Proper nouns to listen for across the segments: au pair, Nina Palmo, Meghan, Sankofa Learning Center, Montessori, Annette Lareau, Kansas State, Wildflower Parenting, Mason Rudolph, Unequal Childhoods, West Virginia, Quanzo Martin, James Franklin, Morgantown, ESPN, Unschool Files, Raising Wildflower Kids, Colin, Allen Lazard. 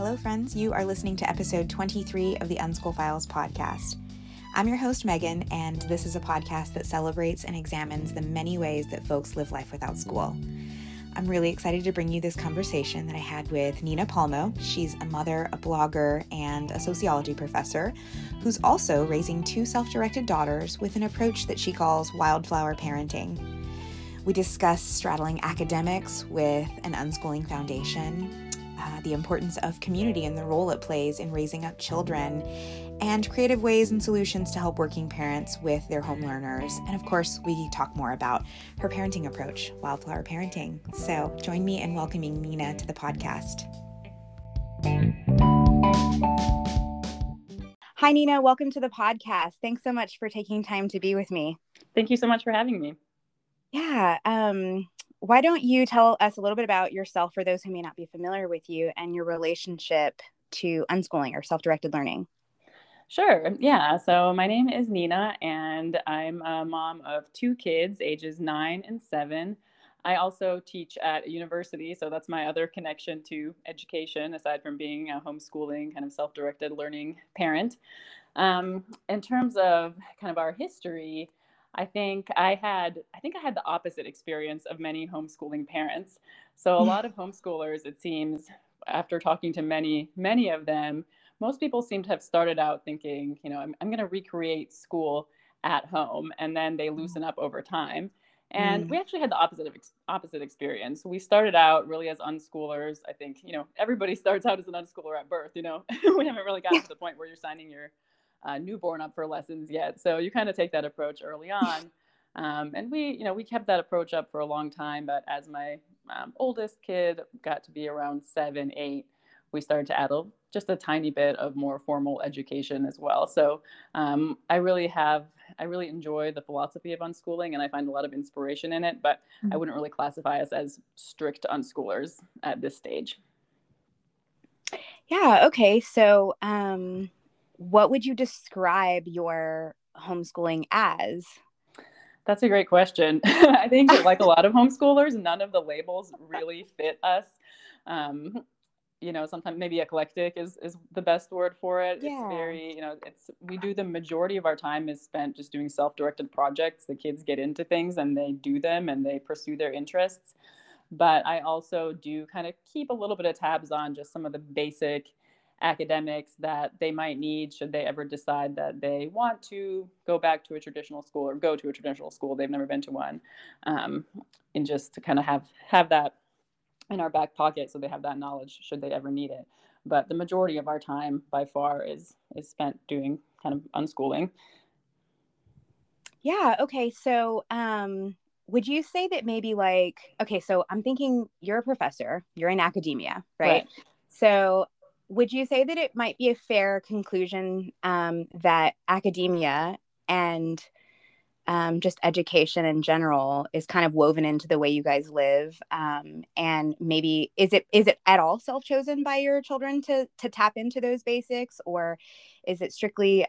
Hello friends, you are listening to episode 23 of the Unschool Files podcast. I'm your host Meghan, and this is a podcast that celebrates and examines the many ways that folks live life without school. I'm really excited to bring you this conversation that I had with Nina Palmo. She's a mother, a blogger, and a sociology professor who's also raising two self-directed daughters with an approach that she calls wildflower parenting. We discuss straddling academics with an unschooling foundation, the importance of community and the role it plays in raising up children, and creative ways and solutions to help working parents with their home learners. And of course, we talk more about her parenting approach, wildflower parenting. So join me in welcoming Nina to the podcast. Hi, Nina. Welcome to the podcast. Thanks so much for taking time to be with me. Thank you so much for having me. Yeah. Why don't you tell us a little bit about yourself for those who may not be familiar with you and your relationship to unschooling or self-directed learning? Sure. Yeah. So my name is Nina, and I'm a mom of two kids, ages 9 and 7. I also teach at a university. So that's my other connection to education, aside from being a homeschooling kind of self-directed learning parent. In terms of kind of our history, I think I had the opposite experience of many homeschooling parents. So a lot of homeschoolers, it seems, after talking to many of them, most people seem to have started out thinking, you know, I'm going to recreate school at home, and then they loosen up over time. And we actually had the opposite experience. We started out really as unschoolers. I think, you know, everybody starts out as an unschooler at birth, you know. We haven't really gotten to the point where you're signing your newborn up for lessons yet. So you kind of take that approach early on. And we kept that approach up for a long time. But as my oldest kid got to be around 7, 8, we started to add just a tiny bit of more formal education as well. So I really enjoy the philosophy of unschooling, and I find a lot of inspiration in it, but I wouldn't really classify us as strict unschoolers at this stage. Yeah. Okay. So, what would you describe your homeschooling as? That's a great question. I think that, like a lot of homeschoolers, none of the labels really fit us. You know, sometimes maybe eclectic is the best word for it. Yeah. It's very, you know, the majority of our time is spent just doing self-directed projects. The kids get into things and they do them and they pursue their interests. But I also do kind of keep a little bit of tabs on just some of the basic academics that they might need should they ever decide that they want to go back to a traditional school or go to a traditional school. They've never been to one. And just to kind of have that in our back pocket so they have that knowledge should they ever need it. But the majority of our time by far is spent doing kind of unschooling. Yeah. Okay. So, would you say that maybe so I'm thinking you're a professor, you're in academia, right? So would you say that it might be a fair conclusion that academia and just education in general is kind of woven into the way you guys live? And maybe is it at all self-chosen by your children to tap into those basics? Or is it strictly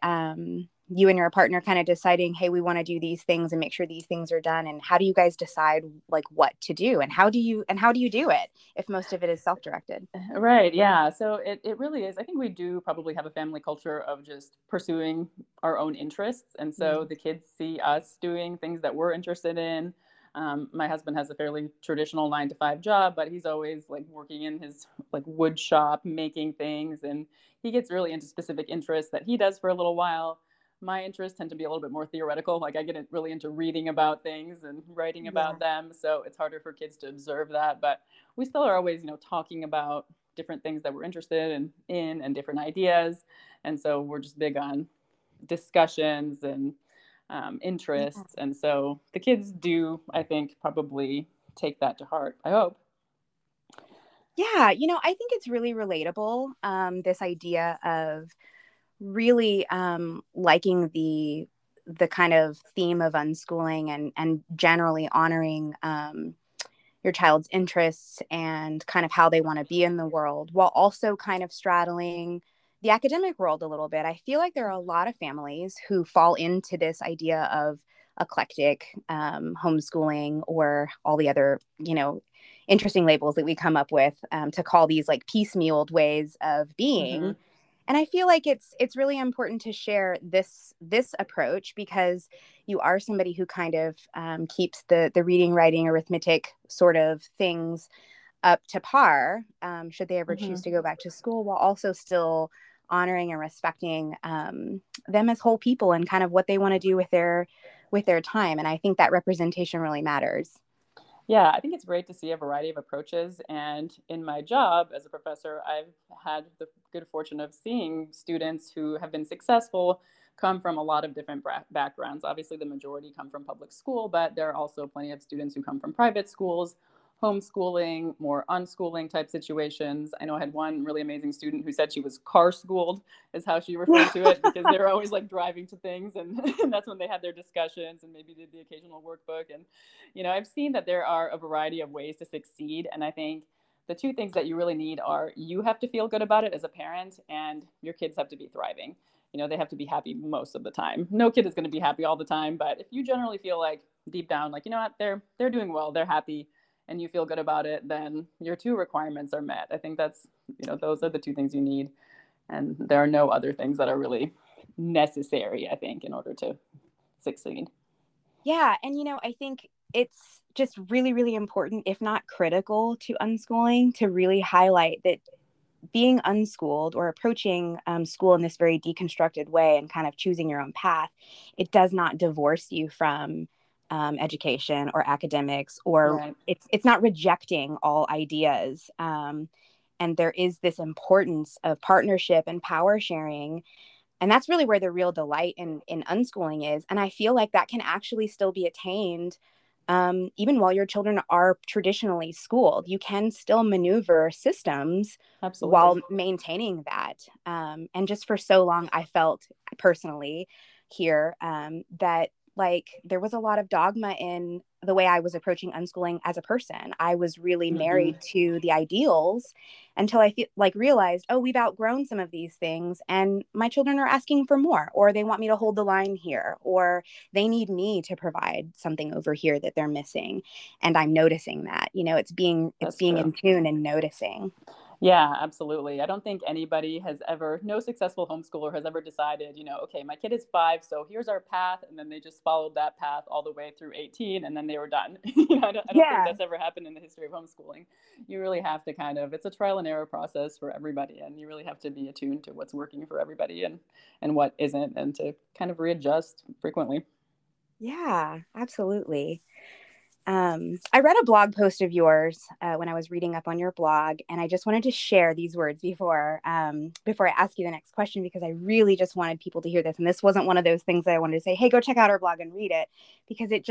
you and your partner kind of deciding, hey, we want to do these things and make sure these things are done? And how do you guys decide like what to do, and how do you do it if most of it is self-directed? Right. Yeah. So it really is. I think we do probably have a family culture of just pursuing our own interests. And so the kids see us doing things that we're interested in. My husband has a fairly traditional 9-to-5 job, but he's always like working in his like wood shop, making things. And he gets really into specific interests that he does for a little while. My interests tend to be a little bit more theoretical. Like I get really into reading about things and writing about them. So it's harder for kids to observe that, but we still are always, you know, talking about different things that we're interested in and different ideas. And so we're just big on discussions and interests. Yeah. And so the kids do, I think, probably take that to heart, I hope. Yeah. You know, I think it's really relatable. This idea of really liking the kind of theme of unschooling and generally honoring your child's interests and kind of how they want to be in the world, while also kind of straddling the academic world a little bit. I feel like there are a lot of families who fall into this idea of eclectic homeschooling or all the other, you know, interesting labels that we come up with to call these like piecemealed ways of being. Mm-hmm. And I feel like it's really important to share this approach, because you are somebody who kind of keeps the reading, writing, arithmetic sort of things up to par, should they ever mm-hmm. choose to go back to school, while also still honoring and respecting them as whole people and kind of what they want to do with their time. And I think that representation really matters. Yeah, I think it's great to see a variety of approaches. And in my job as a professor, I've had the good fortune of seeing students who have been successful come from a lot of different backgrounds. Obviously, the majority come from public school, but there are also plenty of students who come from private schools, homeschooling, more unschooling type situations. I know I had one really amazing student who said she was car schooled, is how she referred to it, because they were always like driving to things. And that's when they had their discussions and maybe did the occasional workbook. And, you know, I've seen that there are a variety of ways to succeed. And I think the two things that you really need are, you have to feel good about it as a parent, and your kids have to be thriving. You know, they have to be happy most of the time. No kid is going to be happy all the time, but if you generally feel like deep down, like, you know what, they're doing well, they're happy, and you feel good about it, then your two requirements are met. I think that's, you know, those are the two things you need. And there are no other things that are really necessary, I think, in order to succeed. Yeah. And, you know, I think it's just really, really important, if not critical to unschooling, to really highlight that being unschooled or approaching school in this very deconstructed way and kind of choosing your own path, it does not divorce you from education or academics, or right. It's not rejecting all ideas. And there is this importance of partnership and power sharing. And that's really where the real delight in unschooling is. And I feel like that can actually still be attained even while your children are traditionally schooled. You can still maneuver systems Absolutely. While maintaining that. And just for so long, I felt personally here that like there was a lot of dogma in the way I was approaching unschooling as a person. I was really mm-hmm. married to the ideals until I realized, oh, we've outgrown some of these things and my children are asking for more, or they want me to hold the line here, or they need me to provide something over here that they're missing. And I'm noticing that, you know, it's being in tune and noticing. Yeah, absolutely. I don't think anybody no successful homeschooler has ever decided, you know, okay, my kid is 5, so here's our path. And then they just followed that path all the way through 18 and then they were done. You know, I don't think that's ever happened in the history of homeschooling. You really have to it's a trial and error process for everybody. And you really have to be attuned to what's working for everybody and what isn't, and to kind of readjust frequently. Yeah, absolutely. I read a blog post of yours when I was reading up on your blog, and I just wanted to share these words before I ask you the next question, because I really just wanted people to hear this. And this wasn't one of those things that I wanted to say, hey, go check out our blog and read it, because it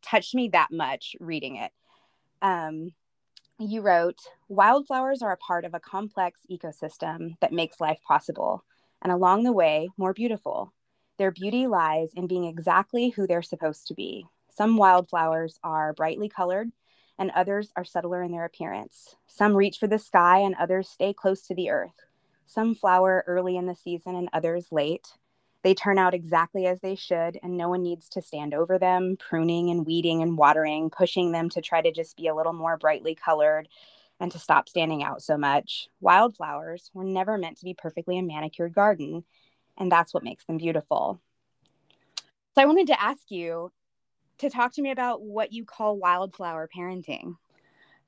touched me that much reading it. You wrote, "Wildflowers are a part of a complex ecosystem that makes life possible, and along the way, more beautiful. Their beauty lies in being exactly who they're supposed to be. Some wildflowers are brightly colored and others are subtler in their appearance. Some reach for the sky and others stay close to the earth. Some flower early in the season and others late. They turn out exactly as they should, and no one needs to stand over them, pruning and weeding and watering, pushing them to try to just be a little more brightly colored and to stop standing out so much. Wildflowers were never meant to be perfectly a manicured garden, and that's what makes them beautiful." So I wanted to ask you to talk to me about what you call wildflower parenting.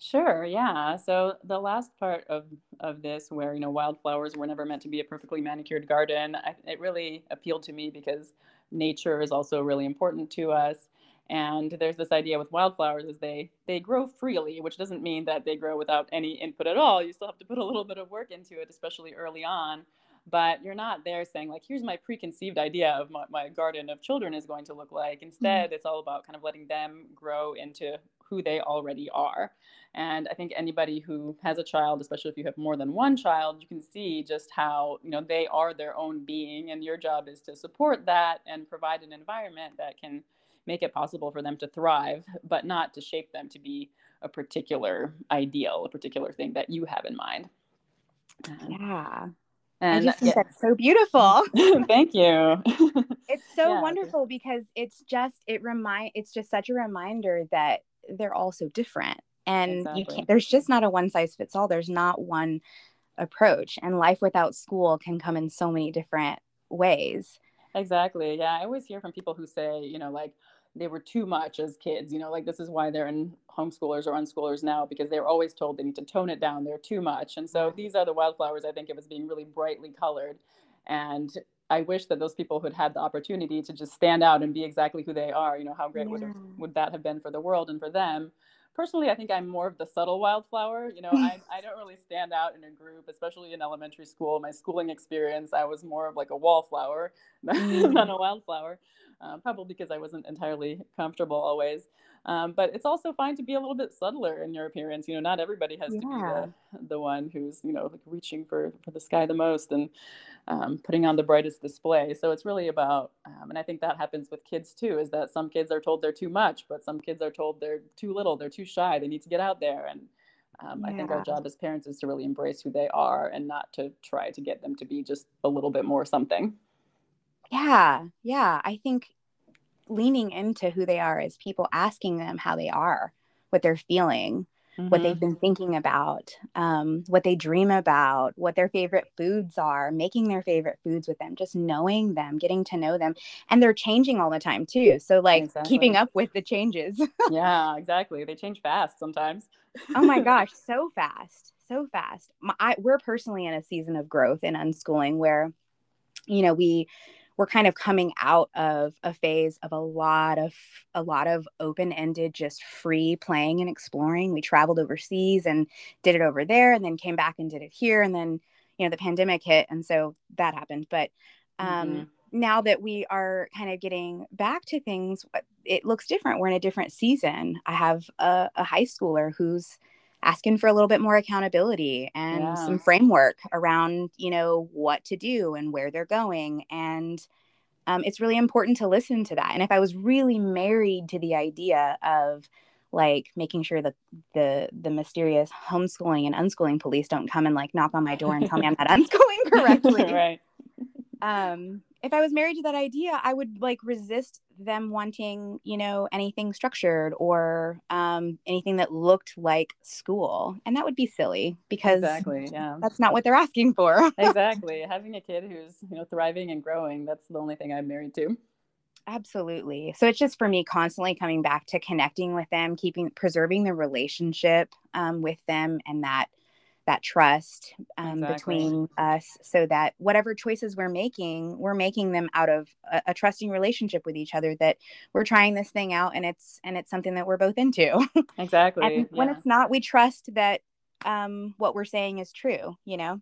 Sure. Yeah. So the last part of this, where, you know, wildflowers were never meant to be a perfectly manicured garden, it really appealed to me, because nature is also really important to us. And there's this idea with wildflowers is they grow freely, which doesn't mean that they grow without any input at all. You still have to put a little bit of work into it, especially early on. But you're not there saying, like, here's my preconceived idea of my garden of children is going to look like. Instead, mm-hmm. it's all about kind of letting them grow into who they already are. And I think anybody who has a child, especially if you have more than one child, you can see just how, you know, they are their own being. And your job is to support that and provide an environment that can make it possible for them to thrive, but not to shape them to be a particular ideal, a particular thing that you have in mind. Yeah. And I just think that's so beautiful. Thank you. It's so wonderful, because it's just such a reminder that they're all so different. And exactly. you can't, there's just not a one size fits all. There's not one approach, and life without school can come in so many different ways. Exactly. Yeah. I always hear from people who say, you know, like they were too much as kids, you know, like this is why they're in homeschoolers or unschoolers now, because they were always told they need to tone it down. They're too much. And so these are the wildflowers. I think it was being really brightly colored. And I wish that those people who had had the opportunity to just stand out and be exactly who they are, you know, how great would that have been for the world and for them. Personally, I think I'm more of the subtle wildflower. You know, I don't really stand out in a group, especially in elementary school. My schooling experience, I was more of like a wallflower than a wildflower, probably because I wasn't entirely comfortable always. But it's also fine to be a little bit subtler in your appearance. You know, not everybody has to be the one who's, you know, like reaching for the sky the most and putting on the brightest display. So it's really about, and I think that happens with kids too, is that some kids are told they're too much, but some kids are told they're too little, they're too shy, they need to get out there. And I think our job as parents is to really embrace who they are and not to try to get them to be just a little bit more something. Yeah. Yeah. I think leaning into who they are as people, asking them how they are, what they're feeling, what they've been thinking about, what they dream about, what their favorite foods are, making their favorite foods with them, just knowing them, getting to know them. And they're changing all the time too. So like keeping up with the changes. Yeah, exactly. They change fast sometimes. Oh my gosh. So fast. So fast. We're personally in a season of growth and unschooling where, you know, we're kind of coming out of a phase of a lot of open-ended, just free playing and exploring. We traveled overseas and did it over there and then came back and did it here. And then, you know, the pandemic hit. And so that happened. But now that we are kind of getting back to things, it looks different. We're in a different season. I have a high schooler who's asking for a little bit more accountability and some framework around, you know, what to do and where they're going. And it's really important to listen to that. And if I was really married to the idea of like making sure that the mysterious homeschooling and unschooling police don't come and like knock on my door and tell me I'm not unschooling correctly. Right. If I was married to that idea, I would like resist them wanting, you know, anything structured or anything that looked like school. And that would be silly because that's not what they're asking for. Exactly. Having a kid who's, you know, thriving and growing, that's the only thing I'm married to. Absolutely. So it's just for me constantly coming back to connecting with them, preserving the relationship with them and that trust between us so that whatever choices we're making them out of a trusting relationship with each other, that we're trying this thing out and it's something that we're both into. Exactly. And when it's not, we trust that what we're saying is true, you know?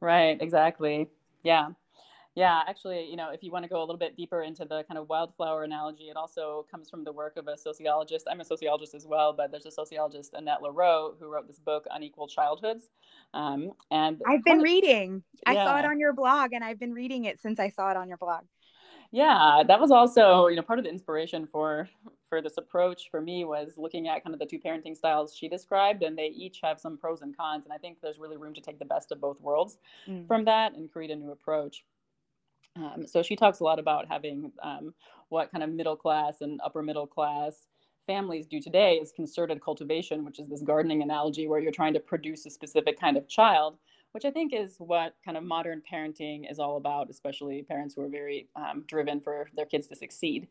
Right. Exactly. Yeah. Yeah, actually, you know, if you want to go a little bit deeper into the kind of wildflower analogy, it also comes from the work of a sociologist. I'm a sociologist as well, but there's a sociologist, Annette Lareau, who wrote this book, Unequal Childhoods. And I've been reading. I saw it on your blog, and I've been reading it since I saw it on your blog. Yeah, that was also, you know, part of the inspiration for this approach for me was looking at kind of the two parenting styles she described, and they each have some pros and cons. And I think there's really room to take the best of both worlds from that and create a new approach. So she talks a lot about having what kind of middle class and upper middle class families do today is concerted cultivation, which is this gardening analogy where you're trying to produce a specific kind of child, which I think is what kind of modern parenting is all about, especially parents who are very driven for their kids to succeed.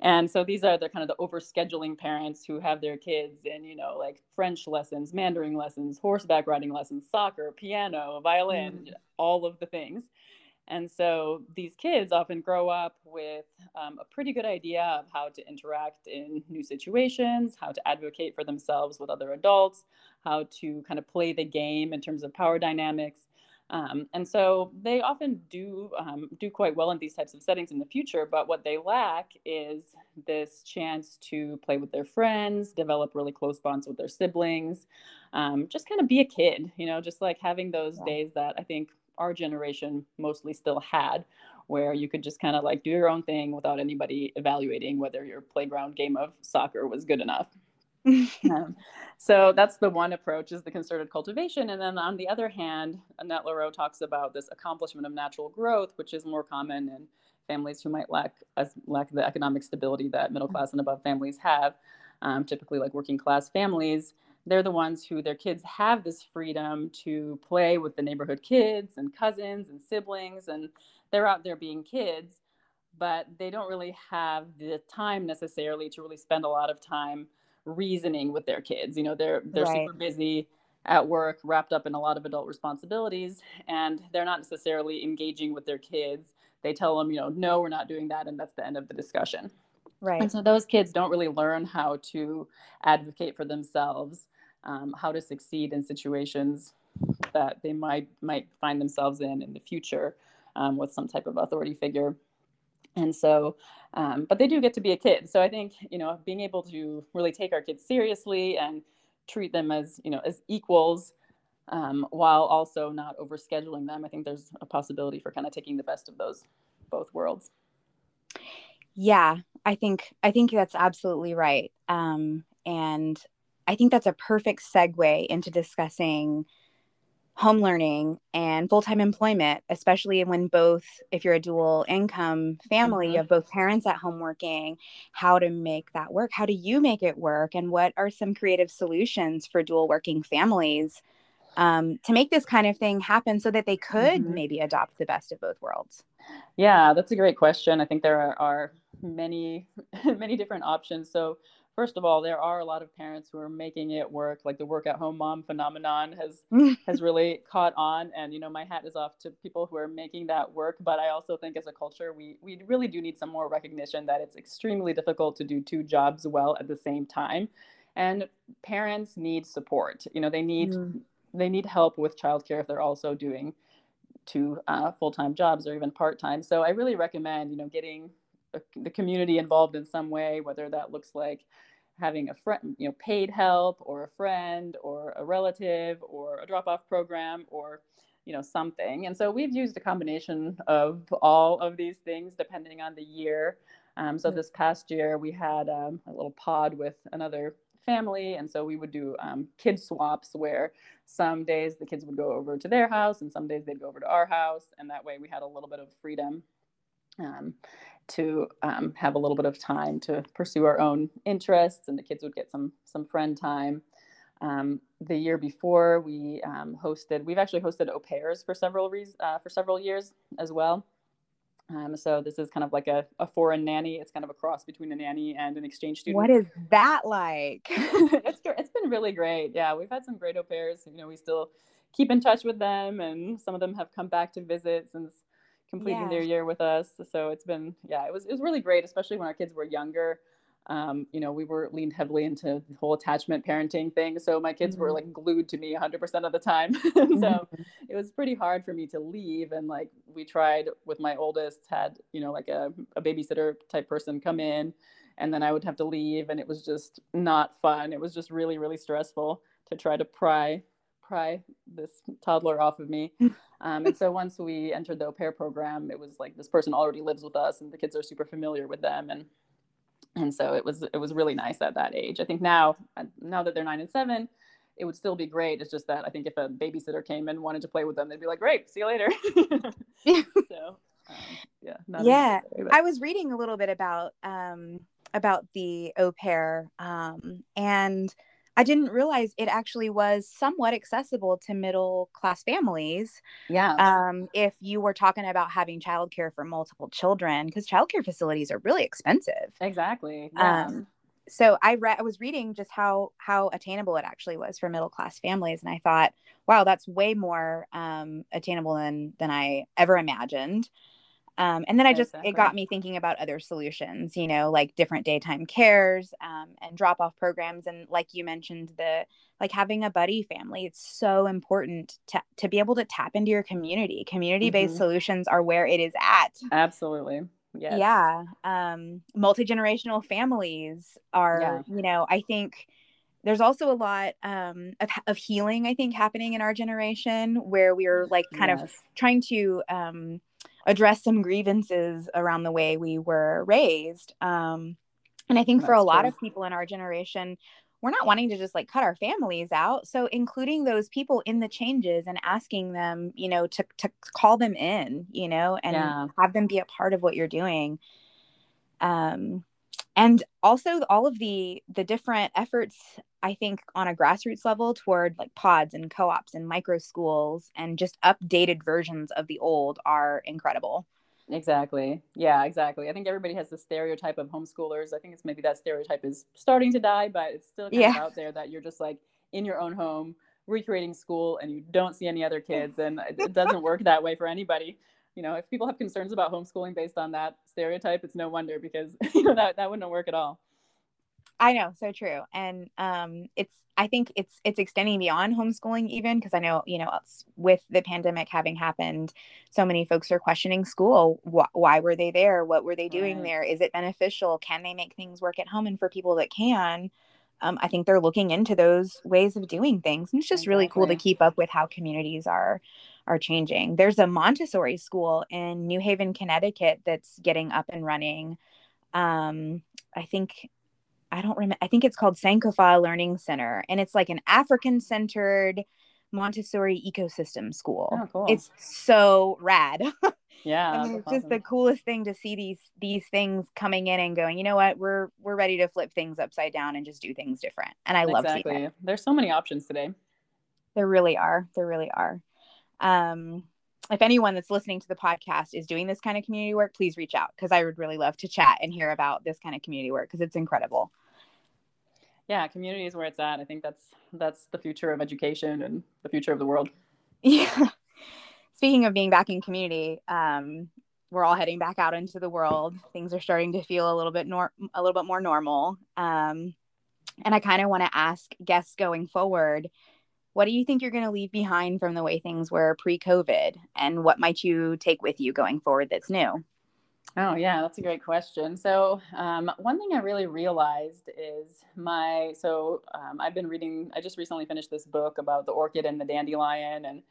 And so these are the kind of the overscheduling parents who have their kids in, you know, like French lessons, Mandarin lessons, horseback riding lessons, soccer, piano, violin, all of the things. And so these kids often grow up with a pretty good idea of how to interact in new situations, how to advocate for themselves with other adults, how to kind of play the game in terms of power dynamics. And so they often do quite well in these types of settings in the future, but what they lack is this chance to play with their friends, develop really close bonds with their siblings, just kind of be a kid, you know, just like having those days that I think our generation mostly still had, where you could just kind of like do your own thing without anybody evaluating whether your playground game of soccer was good enough. So that's the one approach, is the concerted cultivation. And then on the other hand, Annette Lareau talks about this accomplishment of natural growth, which is more common in families who might lack the economic stability that middle class and above families have. typically like working class families, they're the ones who their kids have this freedom to play with the neighborhood kids and cousins and siblings, and they're out there being kids, but they don't really have the time necessarily to really spend a lot of time reasoning with their kids. You know, they're right. super busy at work, wrapped up in a lot of adult responsibilities, and they're not necessarily engaging with their kids. They tell them, you know, no, we're not doing that, and that's the end of the discussion. Right. And so those kids don't really learn how to advocate for themselves, how to succeed in situations that they might find themselves in the future, with some type of authority figure. And so, but they do get to be a kid. So I think, you know, being able to really take our kids seriously and treat them as, you know, as equals, while also not overscheduling them, I think there's a possibility for kind of taking the best of those both worlds. Yeah, I think that's absolutely right. And I think that's a perfect segue into discussing home learning and full-time employment, especially when both, if you're a dual income family, mm-hmm. you have both parents at home working, how to make that work. How do you make it work? And what are some creative solutions for dual working families to make this kind of thing happen so that they could mm-hmm. maybe adopt the best of both worlds? Yeah, that's a great question. I think there are many different options. So first of all, there are a lot of parents who are making it work. Like the work at home mom phenomenon has really caught on. And, you know, my hat is off to people who are making that work. But I also think as a culture, we really do need some more recognition that it's extremely difficult to do two jobs well at the same time. And parents need support. You know, they need help with childcare if they're also doing two full-time jobs or even part-time. So I really recommend, you know, getting the community involved in some way, whether that looks like having a friend, you know, paid help or a friend or a relative or a drop-off program or, you know, something. And so we've used a combination of all of these things depending on the year. So this past year we had a little pod with another family. And so we would do kid swaps where some days the kids would go over to their house and some days they'd go over to our house. And that way we had a little bit of freedom to have a little bit of time to pursue our own interests, and the kids would get some friend time. The year before, we've actually hosted au pairs for several years as well. So this is kind of like a foreign nanny. It's kind of a cross between a nanny and an exchange student. What is that like? It's been really great. Yeah, we've had some great au pairs. You know, we still keep in touch with them, and some of them have come back to visit since completing their year with us. So it's been, it was really great, especially when our kids were younger. You know, we were leaned heavily into the whole attachment parenting thing. So my kids mm-hmm. were like glued to me 100% of the time. So it was pretty hard for me to leave. And like, we tried with my oldest, had, you know, like a babysitter type person come in, and then I would have to leave. And it was just not fun. It was just really, really stressful to try to pry this toddler off of me. And so once we entered the au pair program, it was like this person already lives with us and the kids are super familiar with them. And so it was really nice at that age. I think now that they're 9 and 7, it would still be great. It's just that I think if a babysitter came and wanted to play with them, they'd be like, great, see you later. So I was reading a little bit about the au pair and I didn't realize it actually was somewhat accessible to middle class families. Yeah. If you were talking about having childcare for multiple children, because childcare facilities are really expensive. Exactly. Yeah. So I was reading just how attainable it actually was for middle class families, and I thought, wow, that's way more attainable than I ever imagined. And then it got me thinking about other solutions, you know, like different daytime cares and drop-off programs. And like you mentioned, having a buddy family, it's so important to be able to tap into your community. Community-based mm-hmm. solutions are where it is at. Absolutely. Yes. Yeah. Multi-generational families are, you know, I think there's also a lot of healing, I think, happening in our generation where we're like kind of trying to address some grievances around the way we were raised. And I think that's for a lot of people in our generation, we're not wanting to just like cut our families out. So including those people in the changes and asking them, you know, to call them in, you know, and have them be a part of what you're doing. And also all of the different efforts, I think, on a grassroots level toward like pods and co-ops and micro schools and just updated versions of the old are incredible. Exactly. Yeah, exactly. I think everybody has the stereotype of homeschoolers. I think it's maybe that stereotype is starting to die, but it's still kind of out there that you're just like in your own home recreating school and you don't see any other kids. And it doesn't work that way for anybody. You know, if people have concerns about homeschooling based on that stereotype, it's no wonder, because you know that wouldn't work at all. I know, so true. And I think it's extending beyond homeschooling even, because I know, you know, with the pandemic having happened, so many folks are questioning school. Why were they there? What were they doing there? Is it beneficial? Can they make things work at home? And for people that can, I think they're looking into those ways of doing things. And it's just really cool to keep up with how communities are changing. There's a Montessori school in New Haven, Connecticut that's getting up and running. I think it's called Sankofa Learning Center, and it's like an African-centered Montessori ecosystem school. Oh, cool. It's so rad. Yeah. I mean, it's just the coolest thing to see these things coming in and going, you know what, we're ready to flip things upside down and just do things different. And I love seeing that. There's so many options today. There really are. There really are. If anyone that's listening to the podcast is doing this kind of community work, please reach out, because I would really love to chat and hear about this kind of community work, because it's incredible. Yeah, community is where it's at. I think that's the future of education and the future of the world. Yeah. Speaking of being back in community, we're all heading back out into the world. Things are starting to feel a little bit more normal. And I kind of want to ask guests going forward, what do you think you're going to leave behind from the way things were pre-COVID, and what might you take with you going forward that's new? Oh, yeah, that's a great question. So one thing I really realized is I've been reading, I just recently finished this book about the orchid and the dandelion and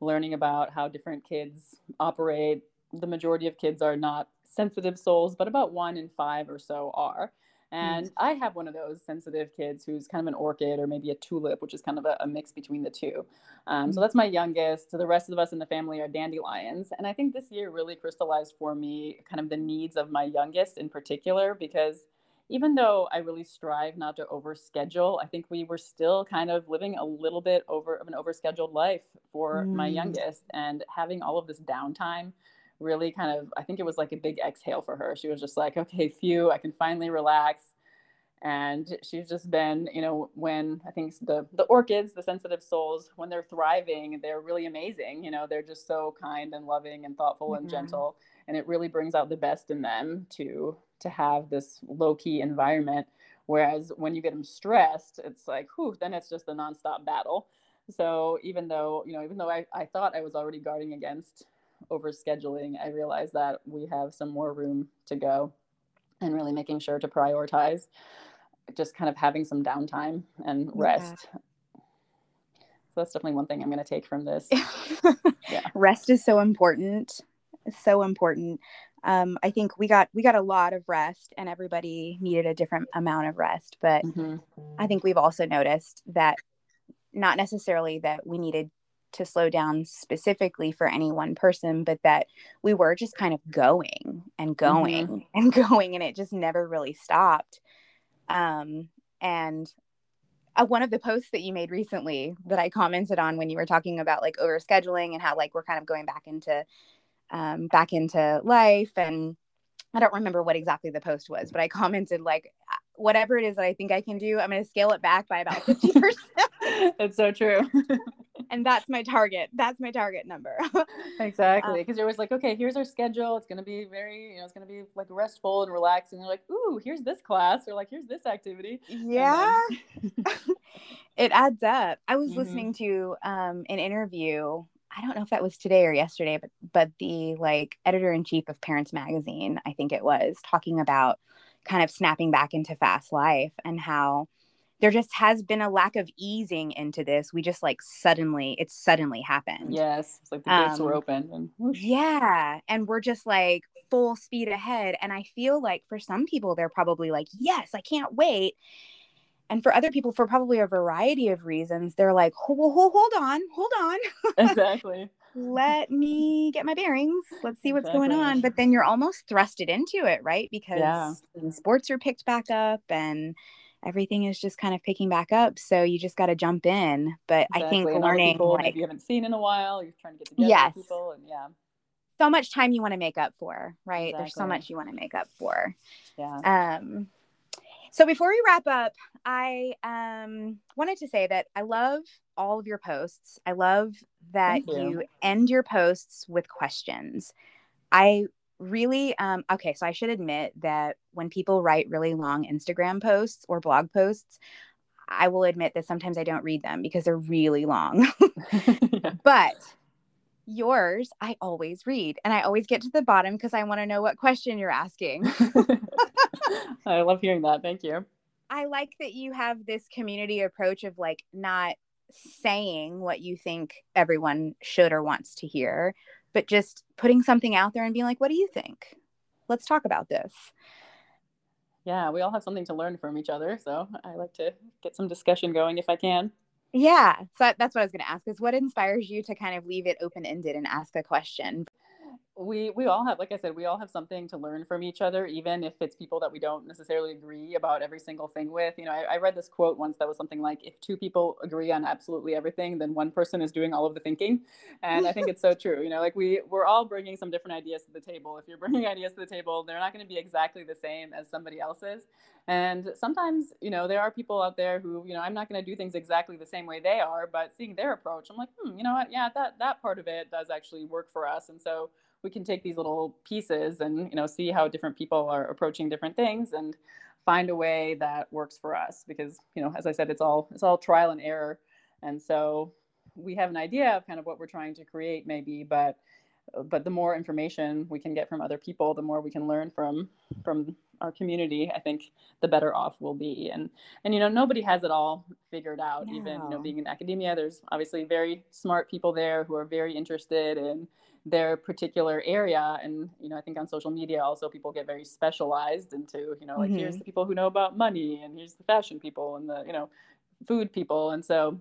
learning about how different kids operate. The majority of kids are not sensitive souls, but about 1 in 5 or so are. And I have one of those sensitive kids who's kind of an orchid, or maybe a tulip, which is kind of a mix between the two. So that's my youngest. So the rest of us in the family are dandelions. And I think this year really crystallized for me kind of the needs of my youngest in particular, because even though I really strive not to overschedule, I think we were still kind of living a little bit of an overscheduled life for my youngest, and having all of this downtime really kind of, I think it was like a big exhale for her. She was just like, okay, phew, I can finally relax. And she's just been, you know, when I think the orchids, the sensitive souls, when they're thriving, they're really amazing. You know, they're just so kind and loving and thoughtful and gentle. And it really brings out the best in them to have this low-key environment. Whereas when you get them stressed, it's like, whew, then it's just a nonstop battle. So even though I thought I was already guarding against overscheduling, I realized that we have some more room to go, and really making sure to prioritize just kind of having some downtime and rest. Yeah. So that's definitely one thing I'm going to take from this. Yeah. Rest is so important. So important. I think we got a lot of rest, and everybody needed a different amount of rest. But I think we've also noticed that not necessarily that we needed to slow down specifically for any one person, but that we were just kind of going and going, and it just never really stopped. And one of the posts that you made recently that I commented on when you were talking about like overscheduling and how like we're kind of going back into life. And I don't remember what exactly the post was, but I commented like, whatever it is that I think I can do, I'm going to scale it back by about 50%. That's so true. And that's my target. That's my target number. Exactly. Because you're always like, okay, here's our schedule. It's going to be it's going to be like restful and relaxed. And you're like, ooh, here's this class, or like, here's this activity. Yeah. It adds up. I was listening to an interview. I don't know if that was today or yesterday, but the like editor-in-chief of Parents Magazine, I think it was, talking about kind of snapping back into fast life and how there just has been a lack of easing into this. We just like suddenly happened. Yes. It's like the gates were open. And whoosh. Yeah. And we're just like full speed ahead. And I feel like for some people, they're probably like, yes, I can't wait. And for other people, for probably a variety of reasons, they're like, hold on. Exactly. let me get my bearings. Let's see what's going on. But then you're almost thrusted into it, right? Because sports are picked back up and everything is just kind of picking back up. So you just got to jump in. But I think and learning, like, you haven't seen in a while, you're trying to get together with people, and so much time you want to make up for, right? There's so much you want to make up for. So before we wrap up, I wanted to say that I love all of your posts. I love that you end your posts with questions. I really, okay, so I should admit that when people write really long Instagram posts or blog posts, I will admit that sometimes I don't read them because they're really long. But yours, I always read, and I always get to the bottom because I want to know what question you're asking. I love hearing that. Thank you. I like that you have this community approach of, like, not saying what you think everyone should or wants to hear, but just putting something out there and being like, what do you think? Let's talk about this. Yeah, we all have something to learn from each other. So I like to get some discussion going if I can. Yeah. So that's what I was going to ask, is what inspires you to kind of leave it open-ended and ask a question? We all have, like I said, we all have something to learn from each other, even if it's people that we don't necessarily agree about every single thing with. You know, I read this quote once that was something like, if two people agree on absolutely everything, then one person is doing all of the thinking. And I think it's so true. You know, like we're all bringing some different ideas to the table. If you're bringing ideas to the table, they're not going to be exactly the same as somebody else's. And sometimes, you know, there are people out there who, you know, I'm not going to do things exactly the same way they are, but seeing their approach, I'm like, you know what? Yeah, that part of it does actually work for us. And so we can take these little pieces and, you know, see how different people are approaching different things and find a way that works for us. Because, you know, as I said, it's all trial and error. And so we have an idea of kind of what we're trying to create maybe, but the more information we can get from other people, the more we can learn from our community, I think the better off we'll be. And, you know, nobody has it all figured out, even, you know, being in academia, there's obviously very smart people there who are very interested in their particular area. And, you know, I think on social media also people get very specialized into, you know, like here's the people who know about money, and here's the fashion people, and the, you know, food people. And so,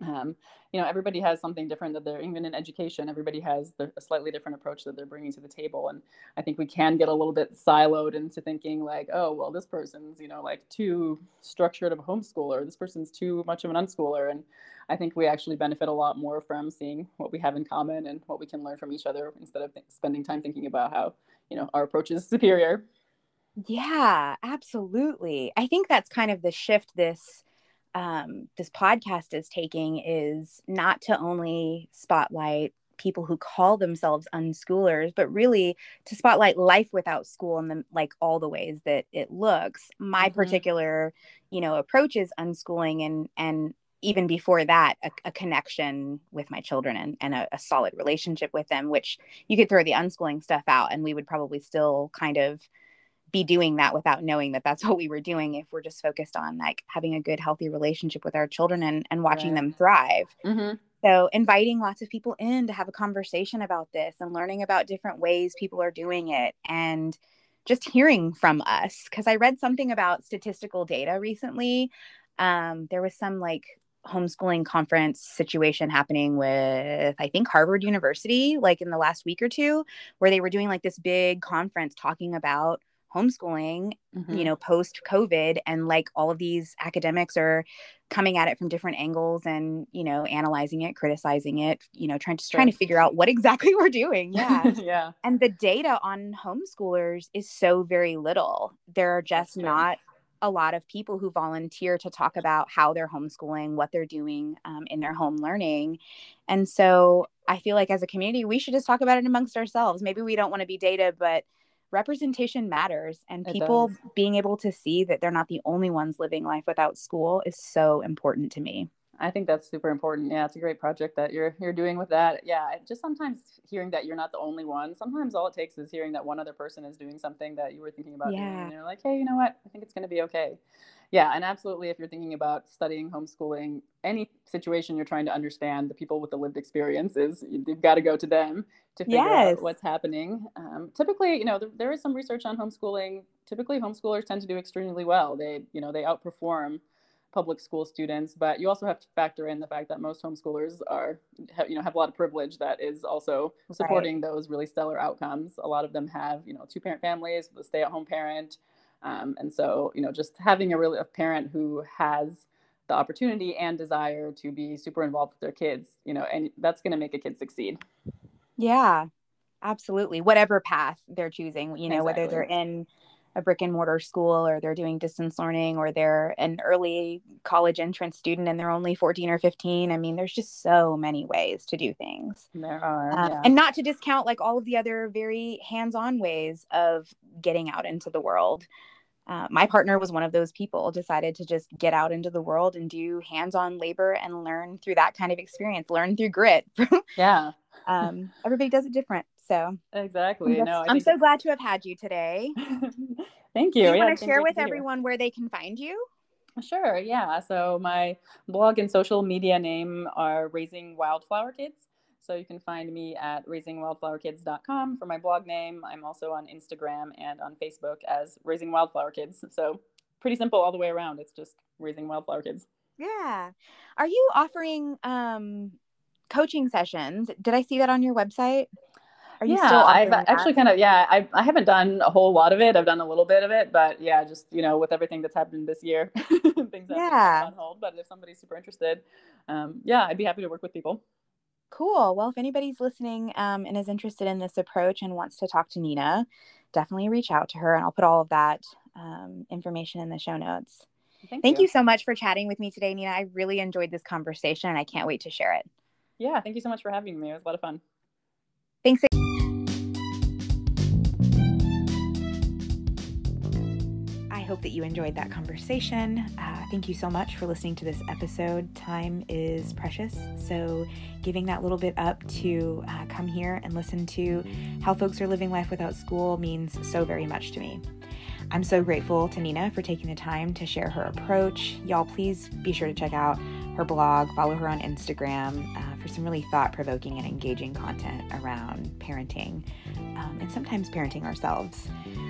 you know, everybody has something different that they're, even in education, everybody has a slightly different approach that they're bringing to the table. And I think we can get a little bit siloed into thinking like, oh, well, this person's, you know, like too structured of a homeschooler, this person's too much of an unschooler. And I think we actually benefit a lot more from seeing what we have in common and what we can learn from each other instead of spending time thinking about how, you know, our approach is superior. Yeah, absolutely. I think that's kind of the shift this podcast is taking, is not to only spotlight people who call themselves unschoolers, but really to spotlight life without school and the, like, all the ways that it looks. My particular, you know, approach is unschooling, and even before that, a connection with my children and a solid relationship with them, which you could throw the unschooling stuff out and we would probably still kind of be doing that without knowing that that's what we were doing, if we're just focused on, like, having a good, healthy relationship with our children and watching them thrive. So inviting lots of people in to have a conversation about this and learning about different ways people are doing it and just hearing from us. Because I read something about statistical data recently. There was some, like, homeschooling conference situation happening with, I think, Harvard University, like, in the last week or two, where they were doing, like, this big conference talking about homeschooling, you know, post COVID, and, like, all of these academics are coming at it from different angles and, you know, analyzing it, criticizing it, you know, trying to figure out what exactly we're doing. And the data on homeschoolers is so very little. There are just not a lot of people who volunteer to talk about how they're homeschooling, what they're doing in their home learning. And so I feel like as a community, we should just talk about it amongst ourselves. Maybe we don't want to be data, but representation matters, and people being able to see that they're not the only ones living life without school is so important to me. I think that's super important. Yeah, it's a great project that you're doing with that. Yeah, just sometimes hearing that you're not the only one. Sometimes all it takes is hearing that one other person is doing something that you were thinking about doing, and you're like, hey, you know what? I think it's going to be okay. Yeah, and absolutely, if you're thinking about studying homeschooling, any situation you're trying to understand, the people with the lived experiences, you've got to go to them to figure out what's happening. Typically, you know, there is some research on homeschooling. Typically, homeschoolers tend to do extremely well. They outperform public school students, but you also have to factor in the fact that most homeschoolers are, have a lot of privilege that is also supporting those really stellar outcomes. A lot of them have, two-parent families, the stay-at-home parent. And so, just having a parent who has the opportunity and desire to be super involved with their kids, and that's going to make a kid succeed. Yeah, absolutely. Whatever path they're choosing, whether they're in a brick and mortar school or they're doing distance learning or they're an early college entrance student and they're only 14 or 15. I mean, there's just so many ways to do things. There are. And not to discount like all of the other very hands-on ways of getting out into the world. My partner was one of those people, decided to just get out into the world and do hands-on labor and learn through that kind of experience, learn through grit. Yeah. Everybody does it different. So exactly. I'm so glad to have had you today. Thank you. Do you want to share with everyone where they can find you? Sure. Yeah. So my blog and social media name are Raising Wildflower Kids. So you can find me at raisingwildflowerkids.com for my blog name. I'm also on Instagram and on Facebook as Raising Wildflower Kids. So pretty simple all the way around. It's just Raising Wildflower Kids. Yeah. Are you offering coaching sessions? Did I see that on your website? I haven't done a whole lot of it. I've done a little bit of it, but yeah, just, with everything that's happened this year, things have been on hold, but if somebody's super interested, I'd be happy to work with people. Cool. Well, if anybody's listening and is interested in this approach and wants to talk to Nina, definitely reach out to her, and I'll put all of that information in the show notes. Thank you so much for chatting with me today, Nina. I really enjoyed this conversation and I can't wait to share it. Yeah. Thank you so much for having me. It was a lot of fun. Thanks. I hope that you enjoyed that conversation. Thank you so much for listening to this episode. Time is precious, so giving that little bit up to come here and listen to how folks are living life without school means so very much to me. I'm so grateful to Nina for taking the time to share her approach. Y'all, please be sure to check out her blog, follow her on Instagram for some really thought-provoking and engaging content around parenting and sometimes parenting ourselves.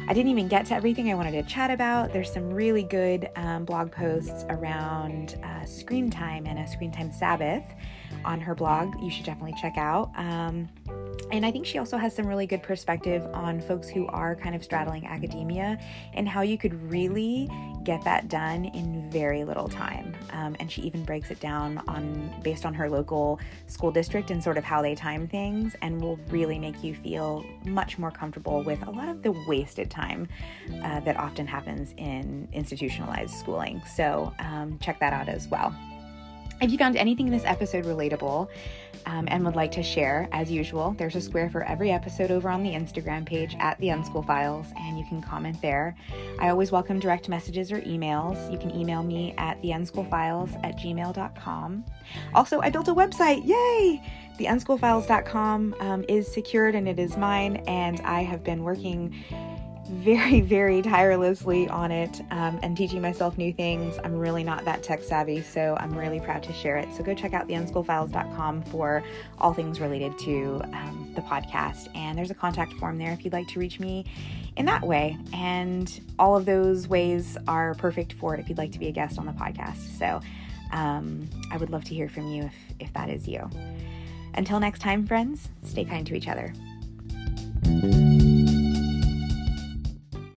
I didn't even get to everything I wanted to chat about. There's some really good blog posts around screen time and a screen time Sabbath on her blog. You should definitely check out. And I think she also has some really good perspective on folks who are kind of straddling academia and how you could really get that done in very little time. And she even breaks it down based on her local school district and sort of how they time things, and will really make you feel much more comfortable with a lot of the wasted time that often happens in institutionalized schooling. So check that out as well. If you found anything in this episode relatable and would like to share, as usual, there's a square for every episode over on the Instagram page at the Unschool Files, and you can comment there. I always welcome direct messages or emails. You can email me at theunschoolfiles@gmail.com. Also, I built a website. Yay! Theunschoolfiles.com is secured, and it is mine, and I have been working very, very tirelessly on it and teaching myself new things. I'm really not that tech savvy, so I'm really proud to share it. So go check out theunschoolfiles.com for all things related to the podcast. And there's a contact form there if you'd like to reach me in that way. And all of those ways are perfect for it if you'd like to be a guest on the podcast. So I would love to hear from you if that is you. Until next time, friends, stay kind to each other.